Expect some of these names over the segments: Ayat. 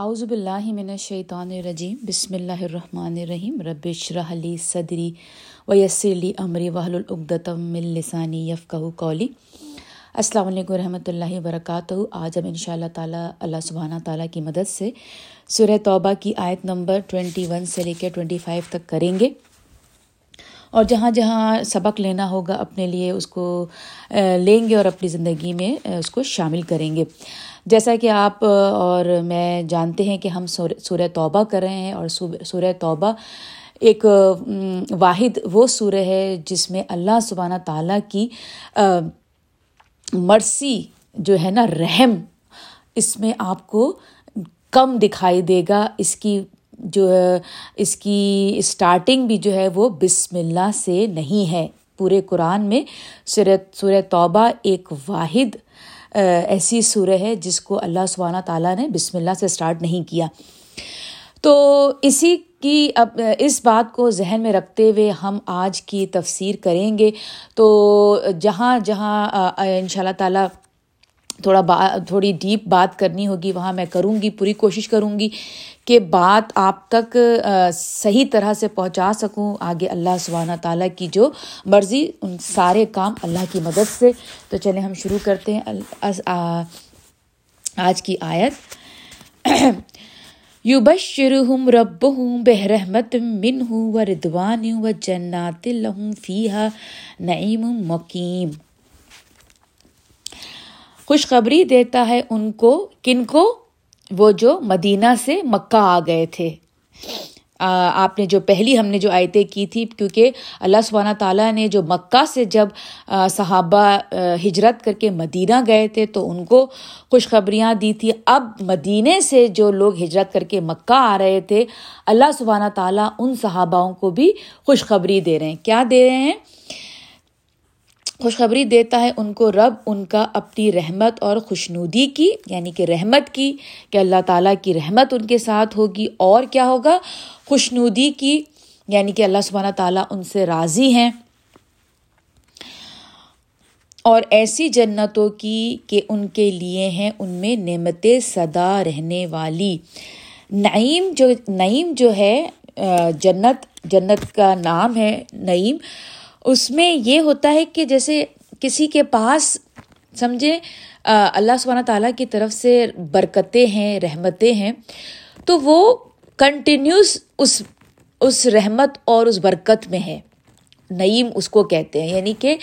اعوذ باللہ من الشیطان الرجیم، بسم اللہ الرحمن الرحیم، رب اشرح لی صدری ویسر لی امری واحلل عقدۃ من لسانی یفقہوا قولی۔ السلام علیکم ورحمۃ اللہ وبرکاتہ۔ آج ہم انشاءاللہ تعالی اللہ سبحانہ تعالی کی مدد سے سورہ توبہ کی آیت نمبر 21 سے لے کے 25 تک کریں گے، اور جہاں جہاں سبق لینا ہوگا اپنے لیے اس کو لیں گے اور اپنی زندگی میں اس کو شامل کریں گے۔ جیسا کہ آپ اور میں جانتے ہیں کہ ہم سورہ توبہ کر رہے ہیں، اور سورہ توبہ ایک واحد وہ سورہ ہے جس میں اللہ سبحانہ تعالیٰ کی مرسی جو ہے نا، رحم، اس میں آپ کو کم دکھائی دے گا۔ اس کی اسٹارٹنگ بھی جو ہے وہ بسم اللہ سے نہیں ہے۔ پورے قرآن میں سورہ توبہ ایک واحد ایسی سورہ ہے جس کو اللہ سبحانہ تعالیٰ نے بسم اللہ سے اسٹارٹ نہیں کیا۔ تو اسی کی اب اس بات کو ذہن میں رکھتے ہوئے ہم آج کی تفسیر کریں گے۔ تو جہاں جہاں انشاءاللہ تعالیٰ تھوڑی ڈیپ بات کرنی ہوگی وہاں میں کروں گی، پوری کوشش کروں گی کہ بات آپ تک صحیح طرح سے پہنچا سکوں۔ آگے اللہ سبحانہ تعالیٰ کی جو مرضی، ان سارے کام اللہ کی مدد سے۔ تو چلیں ہم شروع کرتے ہیں آج کی آیت۔ یبشرہم ربہم برحمت منہ ورضوان وجنات لہم فیہا نعیم مقیم۔ خوشخبری دیتا ہے ان کو، کن کو؟ وہ جو مدینہ سے مکہ آ گئے تھے۔ آپ نے جو پہلی ہم نے جو آیتیں کی تھی، کیونکہ اللہ سبحانہ تعالیٰ نے جو مکہ سے جب صحابہ ہجرت کر کے مدینہ گئے تھے تو ان کو خوشخبریاں دی تھی۔ اب مدینے سے جو لوگ ہجرت کر کے مکہ آ رہے تھے، اللہ سبحانہ تعالیٰ ان صحاباؤں کو بھی خوشخبری دے رہے ہیں۔ کیا دے رہے ہیں؟ خوشخبری دیتا ہے ان کو رب ان کا اپنی رحمت اور خوشنودی کی، یعنی کہ رحمت کی، کہ اللہ تعالیٰ کی رحمت ان کے ساتھ ہوگی، اور کیا ہوگا؟ خوشنودی کی، یعنی کہ اللہ سبحانہ تعالیٰ ان سے راضی ہیں، اور ایسی جنتوں کی کہ ان کے لیے ہیں ان میں نعمتیں سدا رہنے والی۔ نعیم جو ہے جنت کا نام ہے نعیم۔ اس میں یہ ہوتا ہے کہ جیسے کسی کے پاس سمجھے اللہ سبحانہ تعالیٰ کی طرف سے برکتیں ہیں، رحمتیں ہیں، تو وہ کنٹینیوس اس رحمت اور اس برکت میں ہے۔ نعیم اس کو کہتے ہیں، یعنی کہ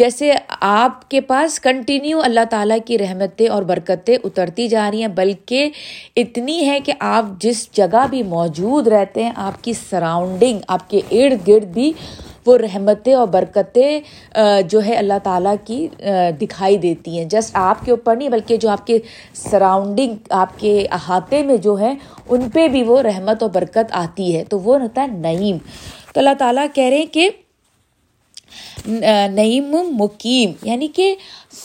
جیسے آپ کے پاس کنٹینیو اللہ تعالیٰ کی رحمتیں اور برکتیں اترتی جا رہی ہیں، بلکہ اتنی ہے کہ آپ جس جگہ بھی موجود رہتے ہیں، آپ کی سراؤنڈنگ، آپ کے ارد گرد بھی وہ رحمتیں اور برکتیں جو ہے اللہ تعالیٰ کی دکھائی دیتی ہیں۔ جسٹ آپ کے اوپر نہیں، بلکہ جو آپ کے سراؤنڈنگ، آپ کے احاطے میں جو ہے، ان پہ بھی وہ رحمت اور برکت آتی ہے۔ تو وہ ہوتا ہے نعیم۔ تو اللہ تعالیٰ کہہ رہے ہیں کہ نعیم مقیم، یعنی کہ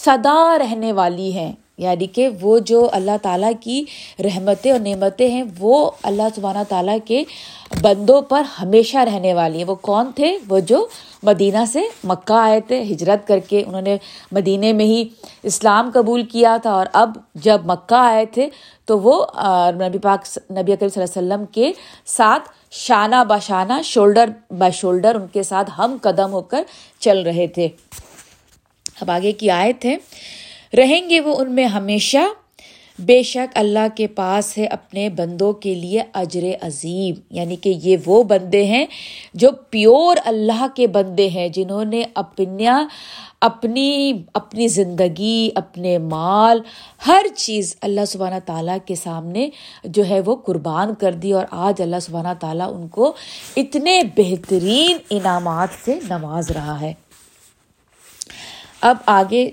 سدا رہنے والی ہیں، یعنی کہ وہ جو اللہ تعالیٰ کی رحمتیں اور نعمتیں ہیں وہ اللہ سبحانہ تعالیٰ کے بندوں پر ہمیشہ رہنے والی ہیں۔ وہ کون تھے؟ وہ جو مدینہ سے مکہ آئے تھے ہجرت کر کے، انہوں نے مدینے میں ہی اسلام قبول کیا تھا، اور اب جب مکہ آئے تھے تو وہ نبی اکرم صلی اللہ علیہ وسلم کے ساتھ شانہ بہ شانہ، شولڈر بہ شولڈر ان کے ساتھ ہم قدم ہو کر چل رہے تھے۔ اب آگے کی آیت ہے، رہیں گے وہ ان میں ہمیشہ، بے شک اللہ کے پاس ہے اپنے بندوں کے لیے اجر عظیم۔ یعنی کہ یہ وہ بندے ہیں جو پیور اللہ کے بندے ہیں، جنہوں نے اپنی زندگی، اپنے مال، ہر چیز اللہ سبحانہ تعالیٰ کے سامنے جو ہے وہ قربان کر دی، اور آج اللہ سبحانہ تعالیٰ ان کو اتنے بہترین انعامات سے نواز رہا ہے۔ اب آگے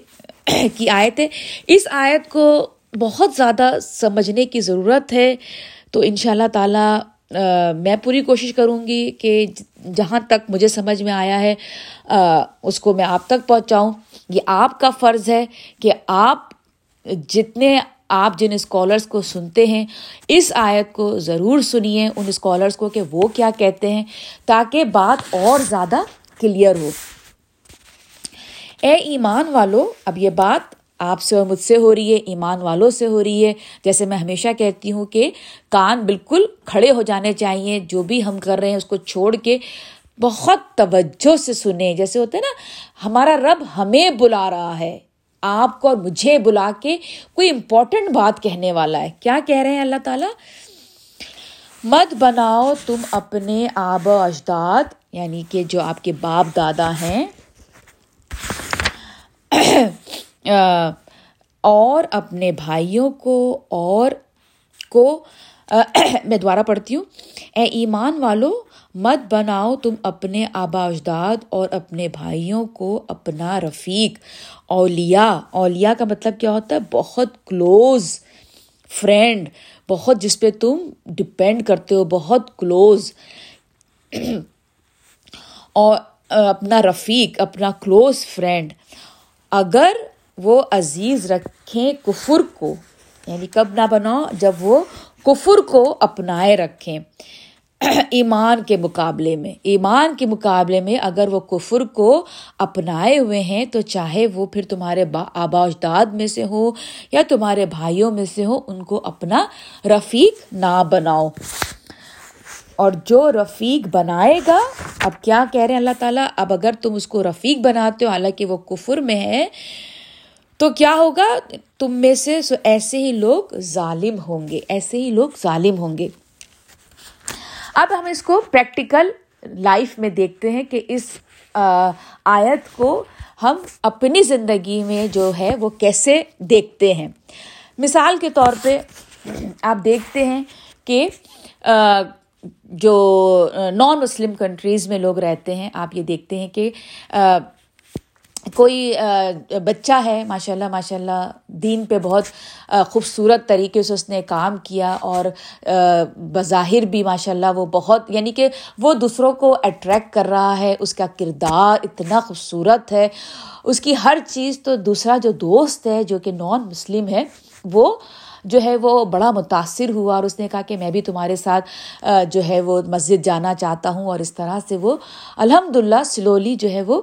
کی آیت ہے، اس آیت کو بہت زیادہ سمجھنے کی ضرورت ہے۔ تو انشاءاللہ تعالیٰ میں پوری کوشش کروں گی کہ جہاں تک مجھے سمجھ میں آیا ہے اس کو میں آپ تک پہنچاؤں۔ یہ آپ کا فرض ہے کہ جن اسکالرس کو سنتے ہیں اس آیت کو ضرور سنیے، ان اسکالرس کو، کہ وہ کیا کہتے ہیں، تاکہ بات اور زیادہ کلیئر ہو۔ اے ایمان والو، اب یہ بات آپ سے اور مجھ سے ہو رہی ہے، ایمان والوں سے ہو رہی ہے. جیسے میں ہمیشہ کہتی ہوں کہ کان بالکل کھڑے ہو جانے چاہیے، جو بھی ہم کر رہے ہیں اس کو چھوڑ کے بہت توجہ سے سنیں. جیسے ہوتا ہے نا، ہمارا رب ہمیں بلا رہا ہے، آپ کو اور مجھے بلا کے کوئی امپورٹنٹ بات کہنے والا ہے. کیا کہہ رہے ہیں اللہ تعالیٰ؟ مت بناؤ تم اپنے آبا و اجداد، یعنی کہ جو آپ کے باپ دادا ہیں، اور اپنے بھائیوں کو میں دوبارہ پڑھتی ہوں. اے ایمان والو، مت بناؤ تم اپنے آبا اجداد اور اپنے بھائیوں کو اپنا رفیق. اولیاء کا مطلب کیا ہوتا ہے؟ بہت کلوز فرینڈ، بہت جس پہ تم ڈپینڈ کرتے ہو، بہت کلوز. اور اپنا رفیق، اپنا کلوز فرینڈ. اگر وہ عزیز رکھیں کفر کو، یعنی کب نہ بناؤ، جب وہ کفر کو اپنائے رکھیں ایمان کے مقابلے میں. ایمان کے مقابلے میں اگر وہ کفر کو اپنائے ہوئے ہیں، تو چاہے وہ پھر تمہارے آبا اجداد میں سے ہو یا تمہارے بھائیوں میں سے ہو، ان کو اپنا رفیق نہ بناؤ. اور جو رفیق بنائے گا، اب کیا کہہ رہے ہیں اللہ تعالیٰ، اب اگر تم اس کو رفیق بناتے ہو حالانکہ وہ کفر میں ہے، تو کیا ہوگا تم میں سے؟ سو ایسے ہی لوگ ظالم ہوں گے، ایسے ہی لوگ ظالم ہوں گے. اب ہم اس کو پریکٹیکل لائف میں دیکھتے ہیں کہ اس آیت کو ہم اپنی زندگی میں جو ہے وہ کیسے دیکھتے ہیں. مثال کے طور پہ آپ دیکھتے ہیں کہ جو نان مسلم کنٹریز میں لوگ رہتے ہیں، آپ یہ دیکھتے ہیں کہ کوئی بچہ ہے، ماشاء اللہ دین پہ بہت خوبصورت طریقے سے اس نے کام کیا، اور بظاہر بھی ماشاء اللہ وہ بہت، یعنی کہ وہ دوسروں کو اٹریکٹ کر رہا ہے، اس کا کردار اتنا خوبصورت ہے، اس کی ہر چیز. تو دوسرا جو دوست ہے جو کہ نان مسلم ہے، وہ جو ہے وہ بڑا متاثر ہوا، اور اس نے کہا کہ میں بھی تمہارے ساتھ جو ہے وہ مسجد جانا چاہتا ہوں. اور اس طرح سے وہ الحمدللہ سلولی جو ہے وہ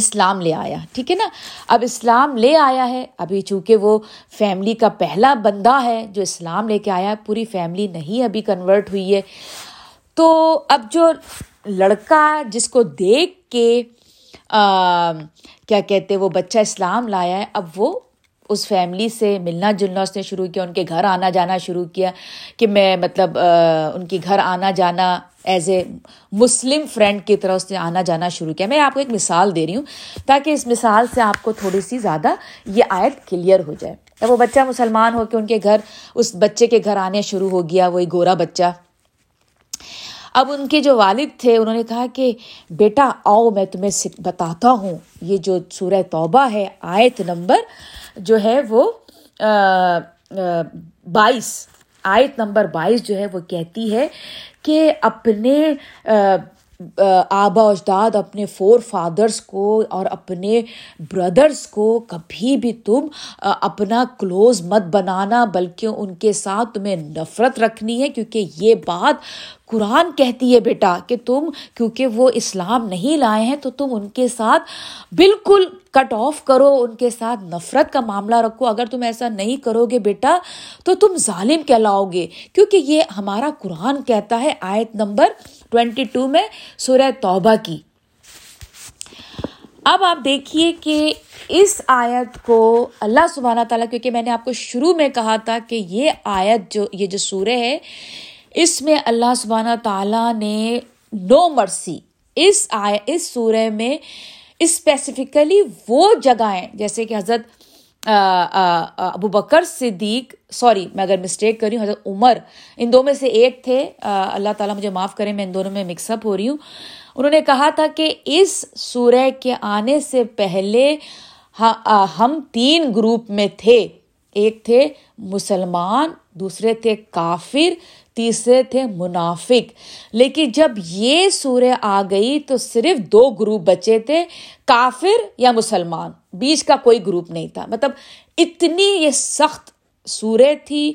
اسلام لے آیا. ٹھیک ہے نا، اب اسلام لے آیا ہے. ابھی چونکہ وہ فیملی کا پہلا بندہ ہے جو اسلام لے کے آیا ہے، پوری فیملی نہیں ابھی کنورٹ ہوئی ہے. تو اب جو لڑکا جس کو دیکھ کے کیا کہتے وہ بچہ اسلام لایا ہے، اب وہ اس فیملی سے ملنا جلنا اس نے شروع کیا، ان کے گھر آنا جانا شروع کیا کہ میں مطلب ان کے گھر آنا جانا ایز اے مسلم فرینڈ کی طرح اس نے آنا جانا شروع کیا. میں آپ کو ایک مثال دے رہی ہوں تاکہ اس مثال سے آپ کو تھوڑی سی زیادہ یہ آیت کلیئر ہو جائے. تب وہ بچہ مسلمان ہو کے ان کے گھر، اس بچے کے گھر آنے شروع ہو گیا، وہی گورا بچہ. اب ان کے جو والد تھے انہوں نے کہا کہ بیٹا آؤ میں تمہیں بتاتا ہوں، یہ جو سورہ توبہ ہے آیت نمبر جو ہے وہ 22، آیت نمبر 22 جو ہے وہ کہتی ہے کہ اپنے آبا اجداد، اپنے فور فادرز کو اور اپنے بردرز کو کبھی بھی تم اپنا کلوز مت بنانا، بلکہ ان کے ساتھ تمہیں نفرت رکھنی ہے، کیونکہ یہ بات قرآن کہتی ہے بیٹا کہ تم، کیونکہ وہ اسلام نہیں لائے ہیں تو تم ان کے ساتھ بالکل کٹ آف کرو، ان کے ساتھ نفرت کا معاملہ رکھو. اگر تم ایسا نہیں کرو گے بیٹا تو تم ظالم کہلاؤ گے، کیونکہ یہ ہمارا قرآن کہتا ہے آیت نمبر 22 میں سورہ توبہ کی. اب آپ دیکھیے کہ اس آیت کو اللہ سبحانہ تعالیٰ، کیونکہ میں نے آپ کو شروع میں کہا تھا کہ یہ آیت جو، یہ جو سورہ ہے، اس میں اللہ سبحانہ تعالیٰ نے نو مرسی، اس سورہ میں اسپیسیفکلی وہ جگہیں، جیسے کہ حضرت ابو بکر صدیق، سوری میں اگر مسٹیک کر رہی ہوں، حضرت عمر، ان دو میں سے ایک تھے، اللہ تعالیٰ مجھے معاف کرے میں ان دونوں میں مکس اپ ہو رہی ہوں. انہوں نے کہا تھا کہ اس سورہ کے آنے سے پہلے ہم 3 گروپ میں تھے، ایک تھے مسلمان، دوسرے تھے کافر، تیسرے تھے منافق. لیکن جب یہ سورہ آ گئی تو صرف 2 گروپ بچے تھے، کافر یا مسلمان، بیچ کا کوئی گروپ نہیں تھا. مطلب اتنی یہ سخت سورہ تھی.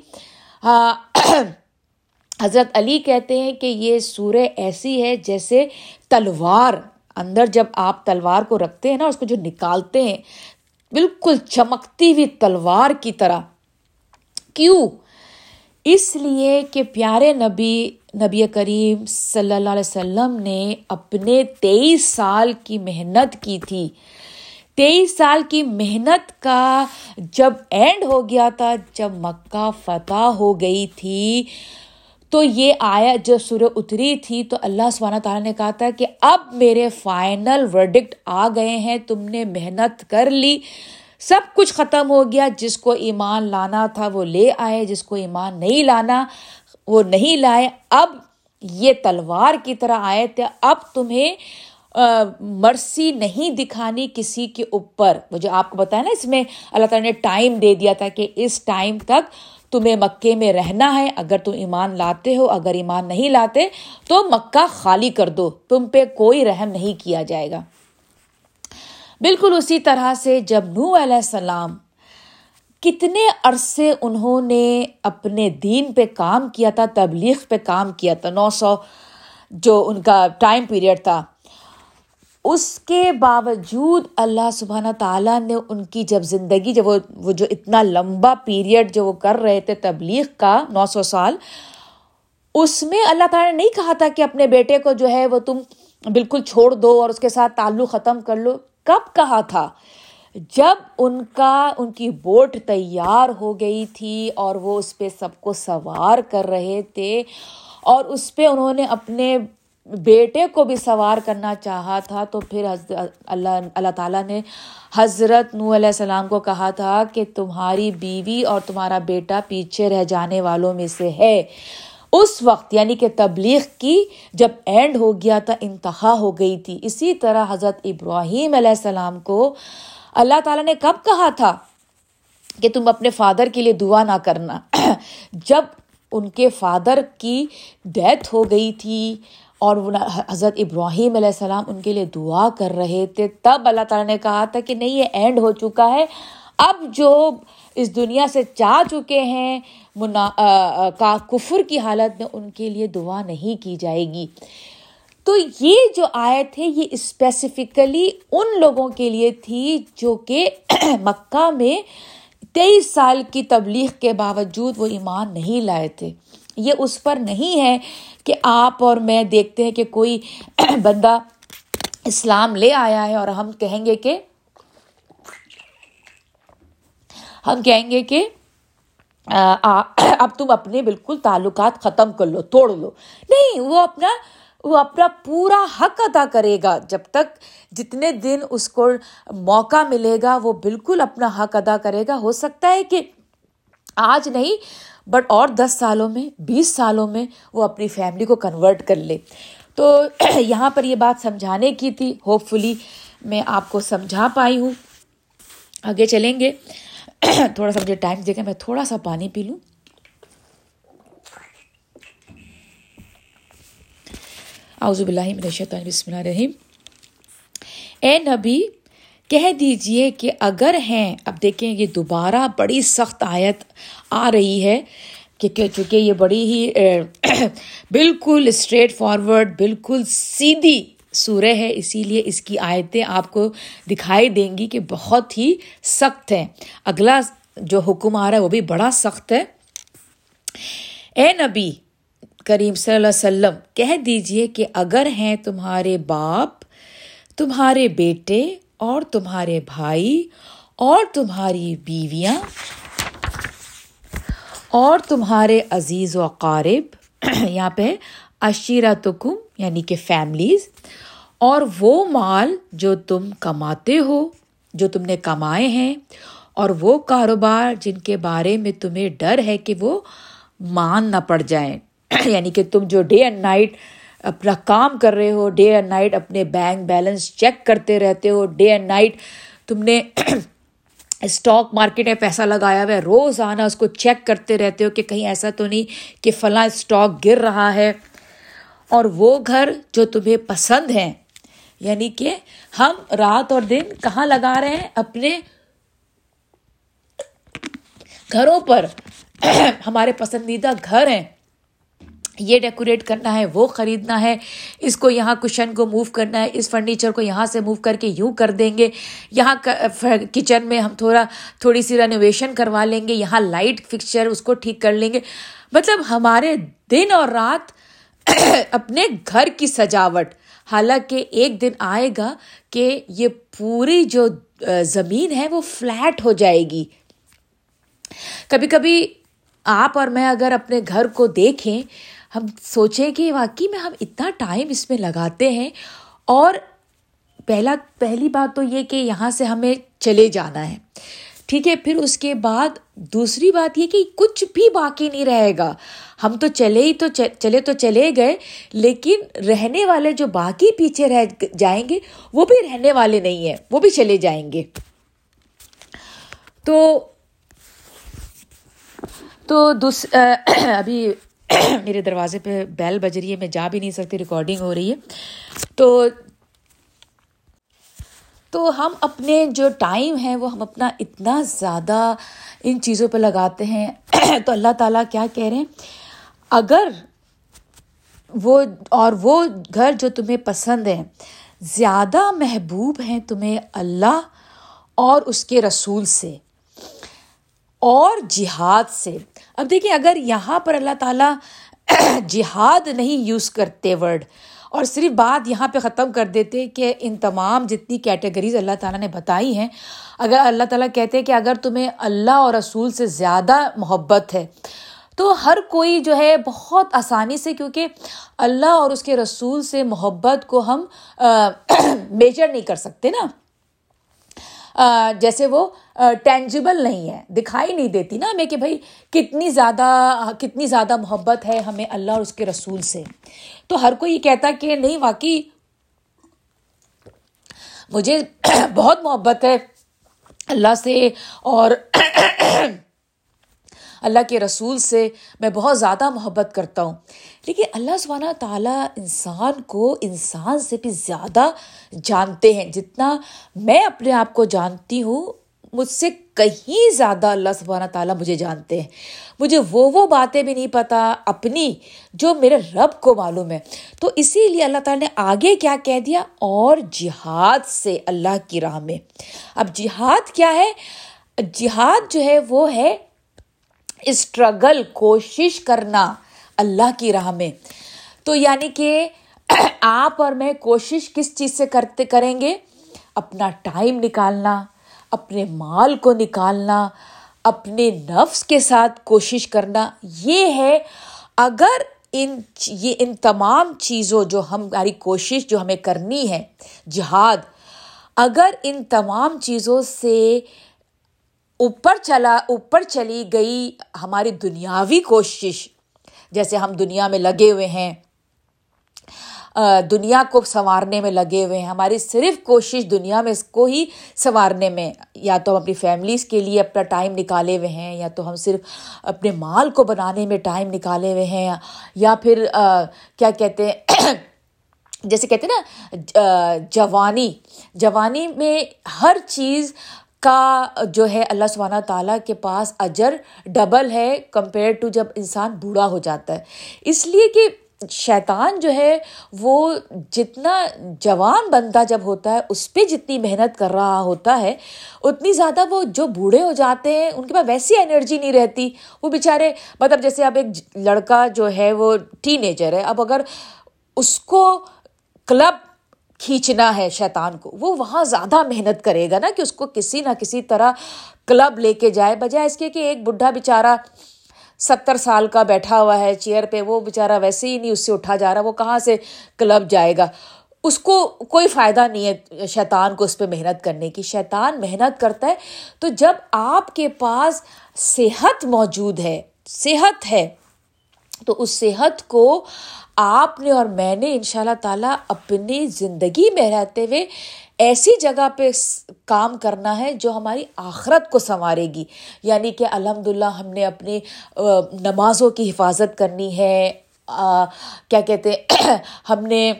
حضرت علی کہتے ہیں کہ یہ سورہ ایسی ہے جیسے تلوار، اندر جب آپ تلوار کو رکھتے ہیں نا، اس کو جو نکالتے ہیں بالکل چمکتی ہوئی تلوار کی طرح. کیوں؟ اس لیے کہ پیارے نبی کریم صلی اللہ علیہ وسلم نے اپنے 23 سال کی محنت کی تھی. 23 سال کی محنت کا جب اینڈ ہو گیا تھا، جب مکہ فتح ہو گئی تھی، تو یہ آیت جب سورہ اتری تھی تو اللہ سبحانہ تعالیٰ نے کہا تھا کہ اب میرے فائنل ورڈکٹ آ گئے ہیں، تم نے محنت کر لی، سب کچھ ختم ہو گیا. جس کو ایمان لانا تھا وہ لے آئے، جس کو ایمان نہیں لانا وہ نہیں لائے. اب یہ تلوار کی طرح آیت ہے، اب تمہیں مرسی نہیں دکھانی کسی کے اوپر. وہ جو آپ کو بتایا نا، اس میں اللہ تعالیٰ نے ٹائم دے دیا تھا کہ اس ٹائم تک تمہیں مکے میں رہنا ہے، اگر تم ایمان لاتے ہو، اگر ایمان نہیں لاتے تو مکہ خالی کر دو، تم پہ کوئی رحم نہیں کیا جائے گا. بالکل اسی طرح سے جب نوح علیہ السلام، کتنے عرصے انہوں نے اپنے دین پہ کام کیا تھا، تبلیغ پہ کام کیا تھا، 900 جو ان کا ٹائم پیریڈ تھا، اس کے باوجود اللہ سبحانہ تعالیٰ نے ان کی جب زندگی، جب وہ جو اتنا لمبا پیریڈ جو وہ کر رہے تھے تبلیغ کا، 900 سال، اس میں اللہ تعالیٰ نے نہیں کہا تھا کہ اپنے بیٹے کو جو ہے وہ تم بالکل چھوڑ دو اور اس کے ساتھ تعلق ختم کر لو. کب کہا تھا؟ جب ان کی بوٹ تیار ہو گئی تھی اور وہ اس پہ سب کو سوار کر رہے تھے، اور اس پہ انہوں نے اپنے بیٹے کو بھی سوار کرنا چاہا تھا، تو پھر اللہ تعالیٰ نے حضرت نوح علیہ السلام کو کہا تھا کہ تمہاری بیوی اور تمہارا بیٹا پیچھے رہ جانے والوں میں سے ہے. اس وقت یعنی کہ تبلیغ کی جب اینڈ ہو گیا تھا، انتہا ہو گئی تھی. اسی طرح حضرت ابراہیم علیہ السلام کو اللہ تعالیٰ نے کب کہا تھا کہ تم اپنے فادر کے لیے دعا نہ کرنا؟ جب ان کے فادر کی ڈیتھ ہو گئی تھی اور حضرت ابراہیم علیہ السلام ان کے لیے دعا کر رہے تھے، تب اللہ تعالیٰ نے کہا تھا کہ نہیں، یہ اینڈ ہو چکا ہے. اب جو اس دنیا سے جا چکے ہیں کفر کی حالت میں، ان کے لیے دعا نہیں کی جائے گی. تو یہ جو آیت ہے یہ اسپیسیفکلی ان لوگوں کے لیے تھی جو کہ مکہ میں 23 سال کی تبلیغ کے باوجود وہ ایمان نہیں لائے تھے. یہ اس پر نہیں ہے کہ آپ اور میں دیکھتے ہیں کہ کوئی بندہ اسلام لے آیا ہے اور ہم کہیں گے کہ اب تم اپنے بالکل تعلقات ختم کر لو، توڑ لو. نہیں، وہ اپنا پورا حق ادا کرے گا. جب تک جتنے دن اس کو موقع ملے گا وہ بالکل اپنا حق ادا کرے گا. ہو سکتا ہے کہ آج نہیں بٹ اور 10 سالوں میں، 20 سالوں میں وہ اپنی فیملی کو کنورٹ کر لے. تو یہاں پر یہ بات سمجھانے کی تھی. ہوپ فلی میں آپ کو سمجھا پائی ہوں. آگے چلیں گے. تھوڑا سا مجھے ٹائم دے کے میں تھوڑا سا پانی پی لوں. اعوذ باللہ من الشیطان، بسم اللہ الرحیم. اے نبی کہہ دیجئے کہ اگر ہیں، اب دیکھیں یہ دوبارہ بڑی سخت آیت آ رہی ہے کہ چونکہ یہ بڑی ہی بالکل اسٹریٹ فارورڈ، بالکل سیدھی سورہ ہے، اسی لیے اس کی آیتیں آپ کو دکھائی دیں گی کہ بہت ہی سخت ہیں. اگلا جو حکم آ رہا ہے وہ بھی بڑا سخت ہے. اے نبی کریم صلی اللہ علیہ وسلم کہہ دیجئے کہ اگر ہیں تمہارے باپ، تمہارے بیٹے اور تمہارے بھائی اور تمہاری بیویاں اور تمہارے عزیز و اقارب، یہاں پہ عشیرتکم یعنی کہ فیملیز، اور وہ مال جو تم کماتے ہو، جو تم نے کمائے ہیں، اور وہ کاروبار جن کے بارے میں تمہیں ڈر ہے کہ وہ مان نہ پڑ جائیں. یعنی کہ تم جو ڈے اینڈ نائٹ اپنا کام کر رہے ہو، ڈے اینڈ نائٹ اپنے بینک بیلنس چیک کرتے رہتے ہو، ڈے اینڈ نائٹ تم نے اسٹاک مارکیٹ میں پیسہ لگایا ہوا ہے، روزانہ اس کو چیک کرتے رہتے ہو کہ کہیں ایسا تو نہیں کہ فلاں اسٹاک گر رہا ہے، اور وہ گھر جو تمہیں پسند ہیں. یعنی کہ ہم رات اور دن کہاں لگا رہے ہیں؟ اپنے گھروں پر. ہمارے پسندیدہ گھر ہیں، یہ ڈیکوریٹ کرنا ہے، وہ خریدنا ہے، اس کو یہاں کشن کو موو کرنا ہے، اس فرنیچر کو یہاں سے موو کر کے یوں کر دیں گے، یہاں کچن میں ہم تھوڑی سی رینوویشن کروا لیں گے، یہاں لائٹ فکسچر اس کو ٹھیک کر لیں گے۔ مطلب ہمارے دن اور رات اپنے گھر کی سجاوٹ، حالانکہ ایک دن آئے گا کہ یہ پوری جو زمین ہے وہ فلیٹ ہو جائے گی۔ کبھی کبھی آپ اور میں اگر اپنے گھر کو دیکھیں، ہم سوچیں کہ واقعی میں ہم اتنا ٹائم اس میں لگاتے ہیں، اور پہلی بات تو یہ کہ یہاں سے ہمیں چلے جانا ہے، ٹھیک ہے، پھر اس کے بعد دوسری بات یہ کہ کچھ بھی باقی نہیں رہے گا، ہم تو چلے گئے لیکن رہنے والے جو باقی پیچھے رہ جائیں گے وہ بھی رہنے والے نہیں ہیں، وہ بھی چلے جائیں گے۔ ابھی میرے دروازے پہ بیل بج رہی ہے، میں جا بھی نہیں سکتی، ریکارڈنگ ہو رہی ہے۔ تو ہم اپنے جو ٹائم ہے وہ ہم اپنا اتنا زیادہ ان چیزوں پہ لگاتے ہیں۔ تو اللہ تعالیٰ کیا کہہ رہے ہیں، اگر وہ گھر جو تمہیں پسند ہے زیادہ محبوب ہیں تمہیں اللہ اور اس کے رسول سے اور جہاد سے۔ اب دیکھیں، اگر یہاں پر اللہ تعالیٰ جہاد نہیں یوز کرتے ورڈ، اور صرف بات یہاں پہ ختم کر دیتے کہ ان تمام جتنی کیٹیگریز اللہ تعالیٰ نے بتائی ہیں، اگر اللہ تعالیٰ کہتے ہیں کہ اگر تمہیں اللہ اور رسول سے زیادہ محبت ہے، تو ہر کوئی جو ہے بہت آسانی سے، کیونکہ اللہ اور اس کے رسول سے محبت کو ہم میجر نہیں کر سکتے نا، جیسے وہ ٹینجیبل نہیں ہے، دکھائی نہیں دیتی نا ہمیں کہ بھائی کتنی زیادہ محبت ہے ہمیں اللہ اور اس کے رسول سے۔ تو ہر کوئی یہ کہتا کہ نہیں، واقعی مجھے بہت محبت ہے اللہ سے اور اللہ کے رسول سے، میں بہت زیادہ محبت کرتا ہوں، لیکن اللہ سبحانہ تعالیٰ انسان کو انسان سے بھی زیادہ جانتے ہیں۔ جتنا میں اپنے آپ کو جانتی ہوں، مجھ سے کہیں زیادہ اللہ سبحانہ تعالیٰ مجھے جانتے ہیں۔ مجھے وہ باتیں بھی نہیں پتہ اپنی جو میرے رب کو معلوم ہے۔ تو اسی لیے اللہ تعالیٰ نے آگے کیا کہہ دیا، اور جہاد سے اللہ کی راہ میں۔ اب جہاد کیا ہے؟ جہاد جو ہے وہ ہے اسٹرگل، کوشش کرنا اللہ کی راہ میں۔ تو یعنی کہ آپ اور میں کوشش کس چیز سے کریں گے؟ اپنا ٹائم نکالنا، اپنے مال کو نکالنا، اپنے نفس کے ساتھ کوشش کرنا، یہ ہے۔ اگر ان تمام چیزوں جو ہماری کوشش جو ہمیں کرنی ہے جہاد، اگر ان تمام چیزوں سے اوپر چلی گئی ہماری دنیاوی کوشش، جیسے ہم دنیا میں لگے ہوئے ہیں، دنیا کو سنوارنے میں لگے ہوئے ہیں، ہماری صرف کوشش دنیا میں اس کو ہی سنوارنے میں، یا تو ہم اپنی فیملیز کے لیے اپنا ٹائم نکالے ہوئے ہیں، یا تو ہم صرف اپنے مال کو بنانے میں ٹائم نکالے ہوئے ہیں، یا پھر کیا کہتے ہیں، جیسے کہتے ہیں نا جوانی میں ہر چیز کا جو ہے اللہ سبحانہ تعالیٰ کے پاس اجر ڈبل ہے کمپیئر ٹو جب انسان بوڑھا ہو جاتا ہے، اس لیے کہ شیطان جو ہے وہ جتنا جوان بندہ جب ہوتا ہے اس پہ جتنی محنت کر رہا ہوتا ہے، اتنی زیادہ وہ جو بوڑھے ہو جاتے ہیں ان کے پاس ویسی انرجی نہیں رہتی، وہ بیچارے مطلب جیسے اب ایک لڑکا جو ہے وہ ٹین ایجر ہے، اب اگر اس کو کلب کھینچنا ہے شیطان کو، وہ وہاں زیادہ محنت کرے گا نا کہ اس کو کسی نہ کسی طرح کلب لے کے جائے، بجائے اس کے کہ ایک بڈھا بیچارہ 70 سال کا بیٹھا ہوا ہے چیئر پہ، وہ بیچارہ ویسے ہی نہیں اس سے اٹھا جا رہا، وہ کہاں سے کلب جائے گا؟ اس کو کوئی فائدہ نہیں ہے شیطان کو اس پہ محنت کرنے کی۔ شیطان محنت کرتا ہے۔ تو جب آپ کے پاس صحت موجود ہے، صحت ہے، تو اس صحت کو آپ نے اور میں نے انشاءاللہ تعالیٰ اپنی زندگی میں رہتے ہوئے ایسی جگہ پہ کام کرنا ہے جو ہماری آخرت کو سنوارے گی، یعنی کہ الحمدللہ ہم نے اپنی نمازوں کی حفاظت کرنی ہے، کیا کہتے ہیں، ہم نے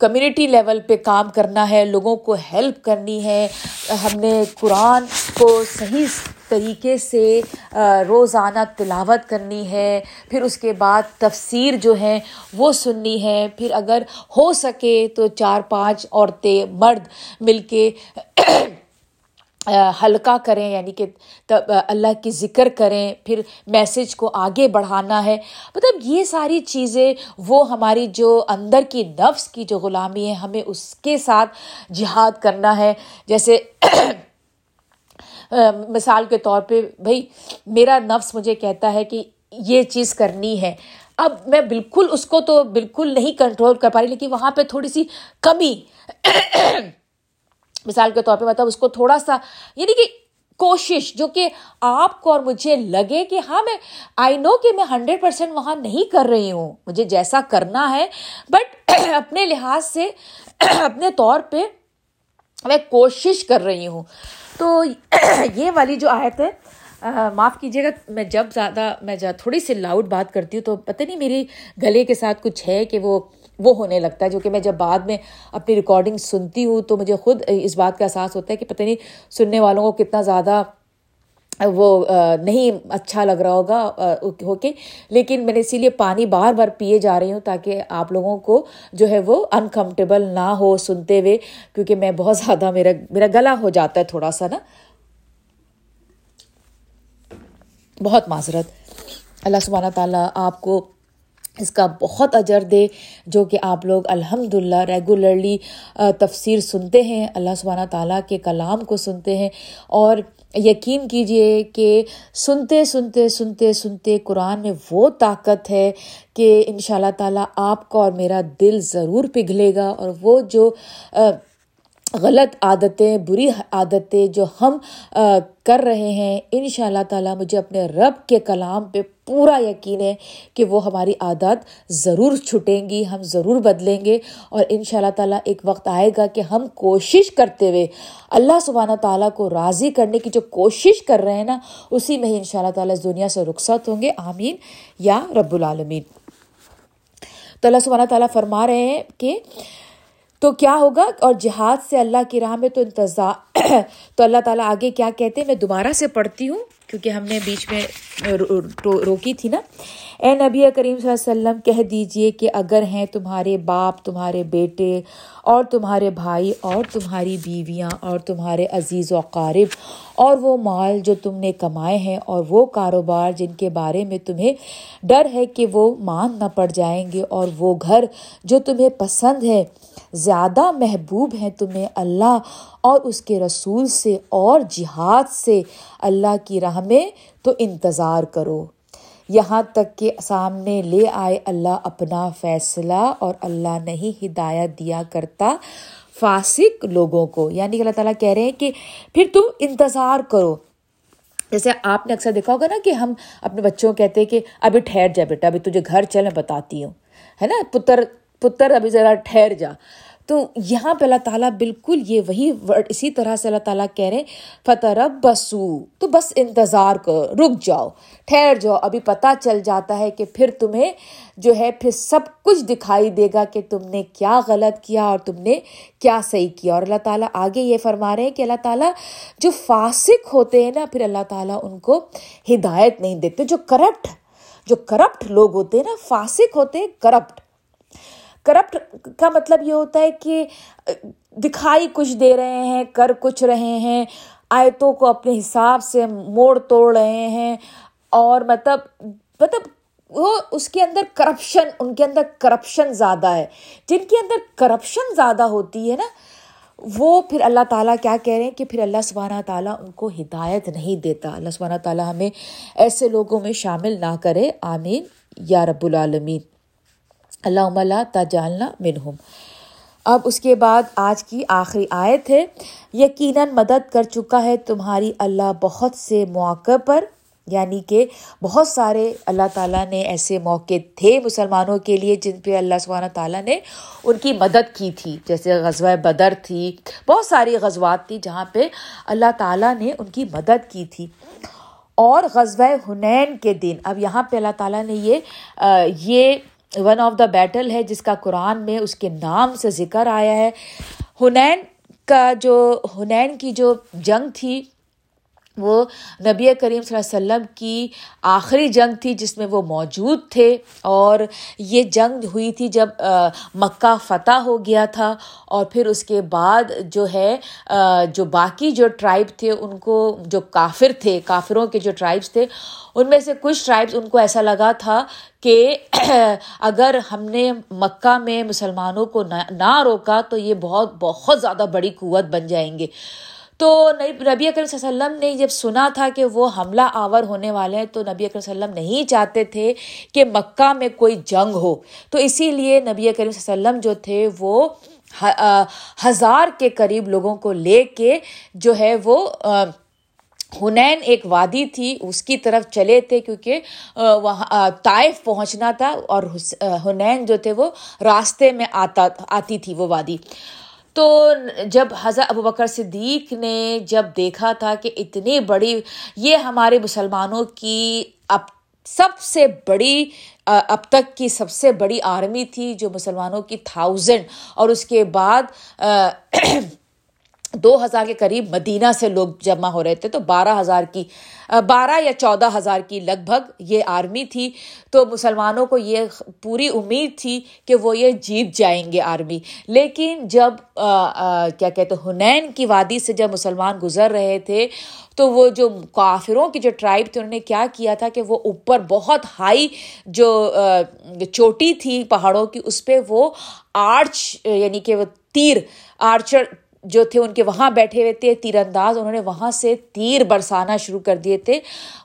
کمیونٹی لیول پہ کام کرنا ہے، لوگوں کو ہیلپ کرنی ہے، ہم نے قرآن کو صحیح طریقے سے روزانہ تلاوت کرنی ہے، پھر اس کے بعد تفسیر جو ہے وہ سننی ہے، پھر اگر ہو سکے تو 4-5 عورتیں مرد مل کے حلقہ کریں، یعنی کہ اللہ کی ذکر کریں، پھر میسج کو آگے بڑھانا ہے۔ مطلب یہ ساری چیزیں وہ ہماری جو اندر کی نفس کی جو غلامی ہے ہمیں اس کے ساتھ جہاد کرنا ہے۔ جیسے مثال کے طور پہ بھائی میرا نفس مجھے کہتا ہے کہ یہ چیز کرنی ہے، اب میں بالکل اس کو تو بالکل نہیں کنٹرول کر پا رہی، لیکن وہاں پہ تھوڑی سی کمی مثال کے طور پہ مطلب اس کو تھوڑا سا یعنی کہ کوشش جو کہ آپ کو اور مجھے لگے کہ ہاں میں آئی نو کہ میں 100% وہاں نہیں کر رہی ہوں، مجھے جیسا کرنا ہے بٹ اپنے لحاظ سے اپنے طور پہ میں کوشش کر رہی ہوں۔ تو یہ والی جو آیت ہے، معاف کیجیے گا میں جب زیادہ میں تھوڑی سی لاؤڈ بات کرتی ہوں تو پتہ نہیں میرے گلے کے ساتھ کچھ ہے کہ وہ ہونے لگتا ہے، جو کہ میں جب بعد میں اپنی ریکارڈنگ سنتی ہوں تو مجھے خود اس بات کا احساس ہوتا ہے کہ پتہ نہیں سننے والوں کو کتنا زیادہ وہ نہیں اچھا لگ رہا ہوگا ہو کے، لیکن میں نے اسی لیے پانی بار بار پیے جا رہی ہوں تاکہ آپ لوگوں کو جو ہے وہ انکمفرٹیبل نہ ہو سنتے ہوئے، کیونکہ میں بہت زیادہ میرا گلا ہو جاتا ہے تھوڑا سا نا، بہت معذرت۔ اللہ سبحانہ تعالیٰ آپ کو اس کا بہت اجر دے جو کہ آپ لوگ الحمدللہ ریگولرلی تفسیر سنتے ہیں، اللہ سبحانہ تعالیٰ کے کلام کو سنتے ہیں، اور یقین کیجئے کہ سنتے سنتے سنتے سنتے قرآن میں وہ طاقت ہے کہ انشاءاللہ تعالیٰ آپ کا اور میرا دل ضرور پگھلے گا، اور وہ جو غلط عادتیں بری عادتیں جو ہم کر رہے ہیں انشاءاللہ تعالیٰ مجھے اپنے رب کے کلام پہ پورا یقین ہے کہ وہ ہماری عادات ضرور چھٹیں گی، ہم ضرور بدلیں گے، اور انشاءاللہ تعالیٰ ایک وقت آئے گا کہ ہم کوشش کرتے ہوئے اللہ سبحانہ تعالیٰ کو راضی کرنے کی جو کوشش کر رہے ہیں نا اسی میں ہی انشاءاللہ تعالیٰ اس دنیا سے رخصت ہوں گے، آمین یا رب العالمین۔ تو اللہ سبحانہ تعالیٰ فرما رہے ہیں کہ تو کیا ہوگا، اور جہاد سے اللہ کی راہ میں تو تو اللہ تعالیٰ آگے کیا کہتے ہیں، میں دوبارہ سے پڑھتی ہوں کیونکہ ہم نے بیچ میں روکی تھی نا۔ اے نبی کریم صلی اللہ علیہ وسلم کہہ دیجئے کہ اگر ہیں تمہارے باپ، تمہارے بیٹے اور تمہارے بھائی اور تمہاری بیویاں اور تمہارے عزیز و اقارب، اور وہ مال جو تم نے کمائے ہیں، اور وہ کاروبار جن کے بارے میں تمہیں ڈر ہے کہ وہ مان نہ پڑ جائیں گے، اور وہ گھر جو تمہیں پسند ہے، زیادہ محبوب ہیں تمہیں اللہ اور اس کے رسول سے اور جہاد سے اللہ کی راہ میں تو انتظار کرو، یہاں تک کہ سامنے لے آئے اللہ اپنا فیصلہ، اور اللہ نہیں ہدایت دیا کرتا فاسق لوگوں کو۔ یعنی اللہ تعالیٰ کہہ رہے ہیں کہ پھر تم انتظار کرو، جیسے آپ نے اکثر دیکھا ہوگا نا کہ ہم اپنے بچوں کو کہتے ہیں کہ ابھی ٹھہر جا بیٹا، ابھی تجھے گھر چل میں بتاتی ہوں، ہے نا، پتر ابھی ذرا ٹھہر جا۔ تو یہاں پہ اللہ تعالیٰ بالکل یہ وہی ورڈ اسی طرح سے اللہ تعالیٰ کہہ رہے ہیں فتربصوا، تو بس انتظار کرو، رک جاؤ، ٹھہر جاؤ، ابھی پتہ چل جاتا ہے کہ پھر تمہیں جو ہے پھر سب کچھ دکھائی دے گا کہ تم نے کیا غلط کیا اور تم نے کیا صحیح کیا۔ اور اللہ تعالیٰ آگے یہ فرما رہے ہیں کہ اللہ تعالیٰ جو فاسق ہوتے ہیں نا پھر اللہ تعالیٰ ان کو ہدایت نہیں دیتے، جو کرپٹ لوگ ہوتے ہیں نا، فاسق ہوتے ہیں کرپٹ کا مطلب یہ ہوتا ہے کہ دکھائی کچھ دے رہے ہیں، کر کچھ رہے ہیں، آیتوں کو اپنے حساب سے موڑ توڑ رہے ہیں، اور مطلب وہ اس کے اندر کرپشن، ان کے اندر کرپشن زیادہ ہے۔ جن کے اندر کرپشن زیادہ ہوتی ہے نا وہ پھر اللہ تعالیٰ کیا کہہ رہے ہیں کہ پھر اللہ سبحانہ تعالیٰ ان کو ہدایت نہیں دیتا۔ اللہ سبحانہ تعالیٰ ہمیں ایسے لوگوں میں شامل نہ کرے، آمین یا رب العالمین، اللہم لا تجعلنا منہم۔ اب اس کے بعد آج کی آخری آیت ہے، یقیناً مدد کر چکا ہے تمہاری اللہ بہت سے مواقع پر، یعنی کہ بہت سارے اللہ تعالیٰ نے ایسے موقع تھے مسلمانوں کے لیے جن پہ اللہ سبحانہ تعالیٰ نے ان کی مدد کی تھی، جیسے غزوہ بدر تھی، بہت ساری غزوات تھی جہاں پہ اللہ تعالیٰ نے ان کی مدد کی تھی، اور غزوہ حنین کے دن۔ اب یہاں پہ اللہ تعالیٰ نے یہ ون آف دا بیٹل ہے جس کا قرآن میں اس کے نام سے ذکر آیا ہے۔ حنین کی جو جنگ تھی وہ نبی کریم صلی اللہ علیہ وسلم کی آخری جنگ تھی جس میں وہ موجود تھے، اور یہ جنگ ہوئی تھی جب مکہ فتح ہو گیا تھا، اور پھر اس کے بعد جو ہے جو باقی جو ٹرائب تھے ان کو، جو کافر تھے، کافروں کے جو ٹرائبس تھے ان میں سے کچھ ٹرائبس ان کو ایسا لگا تھا کہ اگر ہم نے مکہ میں مسلمانوں کو نہ روکا تو یہ بہت زیادہ بڑی قوت بن جائیں گے۔ تو نبی اکرم صلی اللہ علیہ وسلم نے جب سنا تھا کہ وہ حملہ آور ہونے والے ہیں تو نبی اکرم صلی اللہ علیہ وسلم نہیں چاہتے تھے کہ مکہ میں کوئی جنگ ہو، تو اسی لیے نبی اکرم صلی اللہ علیہ وسلم جو تھے وہ 1000 کے قریب لوگوں کو لے کے جو ہے وہ حنین ایک وادی تھی اس کی طرف چلے تھے، کیونکہ وہاں طائف پہنچنا تھا اور حنین جو تھے وہ راستے میں آتی تھی وہ وادی۔ تو جب حضرت ابوبکر صدیق نے جب دیکھا تھا کہ اتنی بڑی، یہ ہمارے مسلمانوں کی سب سے بڑی، اب تک کی سب سے بڑی آرمی تھی جو مسلمانوں کی 1000 اور اس کے بعد 2000 کے قریب مدینہ سے لوگ جمع ہو رہے تھے، تو 12000 کی 12 یا 14 ہزار کی لگ بھگ یہ آرمی تھی۔ تو مسلمانوں کو یہ پوری امید تھی کہ وہ یہ جیت جائیں گے آرمی، لیکن جب کیا کہتے حنین کی وادی سے جب مسلمان گزر رہے تھے تو وہ جو کافروں کی جو ٹرائب تھے انہوں نے کیا کیا تھا کہ وہ اوپر بہت ہائی جو چوٹی تھی پہاڑوں کی اس پہ وہ آرچ، یعنی کہ وہ تیر، آرچر جو تھے ان کے وہاں بیٹھے ہوئے تھے تیر انداز، انہوں نے وہاں سے تیر برسانا شروع کر دیے تھے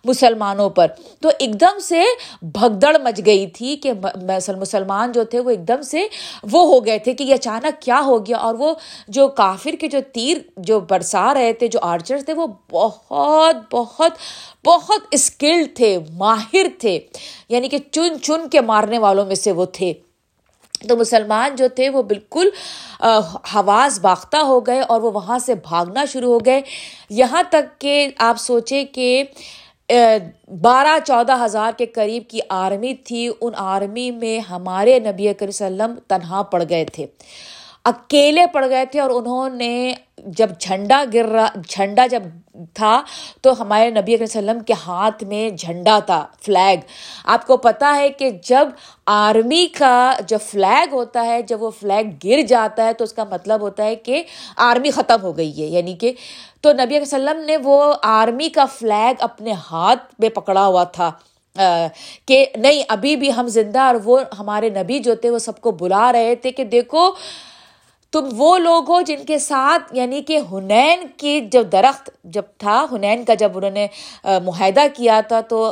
مسلمانوں پر۔ تو ایک دم سے بھگدڑ مچ گئی تھی کہ مسلمان جو تھے وہ ایک دم سے وہ ہو گئے تھے کہ یہ اچانک کیا ہو گیا، اور وہ جو کافر کے جو تیر جو برسا رہے تھے جو آرچرز تھے وہ بہت بہت بہت اسکلڈ تھے، ماہر تھے، یعنی کہ چن چن کے مارنے والوں میں سے وہ تھے۔ تو مسلمان جو تھے وہ بالکل حواس باختہ ہو گئے اور وہ وہاں سے بھاگنا شروع ہو گئے، یہاں تک کہ آپ سوچیں کہ 12-14 ہزار کے قریب کی آرمی تھی، ان آرمی میں ہمارے نبی کریم صلی اللہ علیہ وسلم تنہا پڑ گئے تھے، اکیلے پڑ گئے تھے، اور انہوں نے جب جھنڈا جب تھا تو ہمارے نبی علیہ وسلم کے ہاتھ میں جھنڈا تھا، فلیگ۔ آپ کو پتہ ہے کہ جب آرمی کا جو فلیگ ہوتا ہے جب وہ فلیگ گر جاتا ہے تو اس کا مطلب ہوتا ہے کہ آرمی ختم ہو گئی ہے، یعنی کہ تو نبی علیہ وسلم نے وہ آرمی کا فلیگ اپنے ہاتھ میں پکڑا ہوا تھا کہ نہیں ابھی بھی ہم زندہ، اور وہ ہمارے نبی جو تھے وہ سب کو بلا رہے تھے کہ دیکھو تم وہ لوگ ہو جن کے ساتھ، یعنی کہ حنین کی جو درخت جب تھا، حنین کا جب انہوں نے معاہدہ کیا تھا تو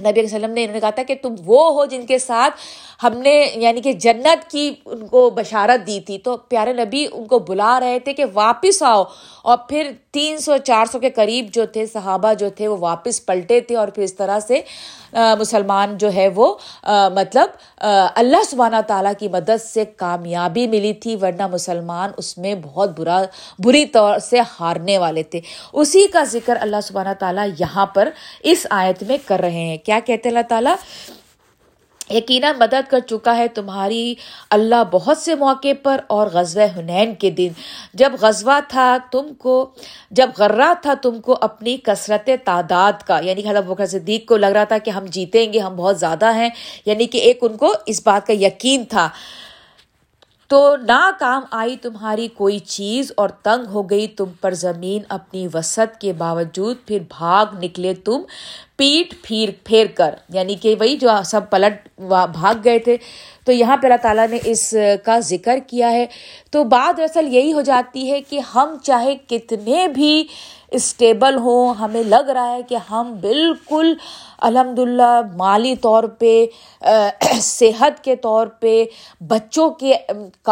نبی علیہ وسلم نے انہوں نے کہا تھا کہ تم وہ ہو جن کے ساتھ ہم نے یعنی کہ جنت کی ان کو بشارت دی تھی۔ تو پیارے نبی ان کو بلا رہے تھے کہ واپس آؤ، اور پھر 300-400 کے قریب جو تھے صحابہ جو تھے وہ واپس پلٹے تھے، اور پھر اس طرح سے مسلمان جو ہے وہ مطلب اللہ سبحانہ تعالیٰ کی مدد سے کامیابی ملی تھی، ورنہ مسلمان اس میں بہت بری طور سے ہارنے والے تھے۔ اسی کا ذکر اللہ سبحانہ تعالیٰ یہاں پر اس آیت میں کر رہے ہیں۔ کیا کہتے اللہ تعالیٰ؟ یقیناً مدد کر چکا ہے تمہاری اللہ بہت سے موقع پر، اور غزوہ حنین کے دن جب غزوہ تھا تم کو، جب غرہ تھا تم کو اپنی کثرت تعداد کا، یعنی کہ حضرت ابوبکر صدیق کو لگ رہا تھا کہ ہم جیتیں گے، ہم بہت زیادہ ہیں، یعنی کہ ایک ان کو اس بات کا یقین تھا۔ تو ناکام آئی تمہاری کوئی چیز اور تنگ ہو گئی تم پر زمین اپنی وسعت کے باوجود، پھر بھاگ نکلے تم پیٹ پھیر کر، یعنی کہ وہی جو سب پلٹ بھاگ گئے تھے۔ تو یہاں پہ اللہ تعالیٰ نے اس کا ذکر کیا ہے۔ تو بات دراصل یہی ہو جاتی ہے کہ ہم چاہے کتنے بھی اسٹیبل ہوں، ہمیں لگ رہا ہے کہ ہم بالکل الحمدللہ مالی طور پہ، صحت کے طور پہ، بچوں کے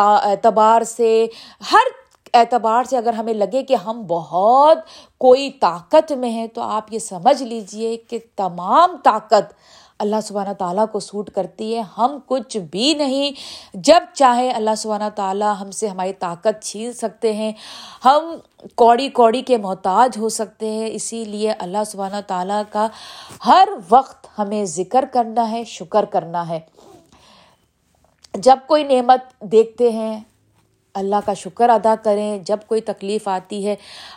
اعتبار سے، ہر اعتبار سے اگر ہمیں لگے کہ ہم بہت کوئی طاقت میں ہیں تو آپ یہ سمجھ لیجئے کہ تمام طاقت اللہ سبحانہ تعالیٰ کو سوٹ کرتی ہے، ہم کچھ بھی نہیں۔ جب چاہے اللہ سبحانہ تعالیٰ ہم سے ہماری طاقت چھین سکتے ہیں، ہم کوڑی کے محتاج ہو سکتے ہیں۔ اسی لیے اللہ سبحانہ تعالیٰ کا ہر وقت ہمیں ذکر کرنا ہے، شکر کرنا ہے۔ جب کوئی نعمت دیکھتے ہیں اللہ کا شکر ادا کریں، جب کوئی تکلیف آتی ہے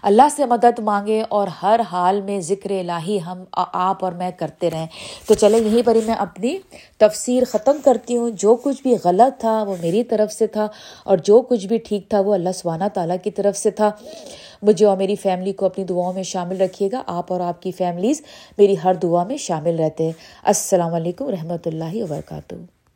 اللہ سے مدد مانگیں، اور ہر حال میں ذکر الہی ہم آپ اور میں کرتے رہیں۔ تو چلیں یہیں پر ہی میں اپنی تفسیر ختم کرتی ہوں۔ جو کچھ بھی غلط تھا وہ میری طرف سے تھا، اور جو کچھ بھی ٹھیک تھا وہ اللہ سبحانہ تعالیٰ کی طرف سے تھا۔ مجھے اور میری فیملی کو اپنی دعاؤں میں شامل رکھیے گا۔ آپ اور آپ کی فیملیز میری ہر دعا میں شامل رہتے ہیں۔ السلام علیکم ورحمۃ اللہ وبرکاتہ۔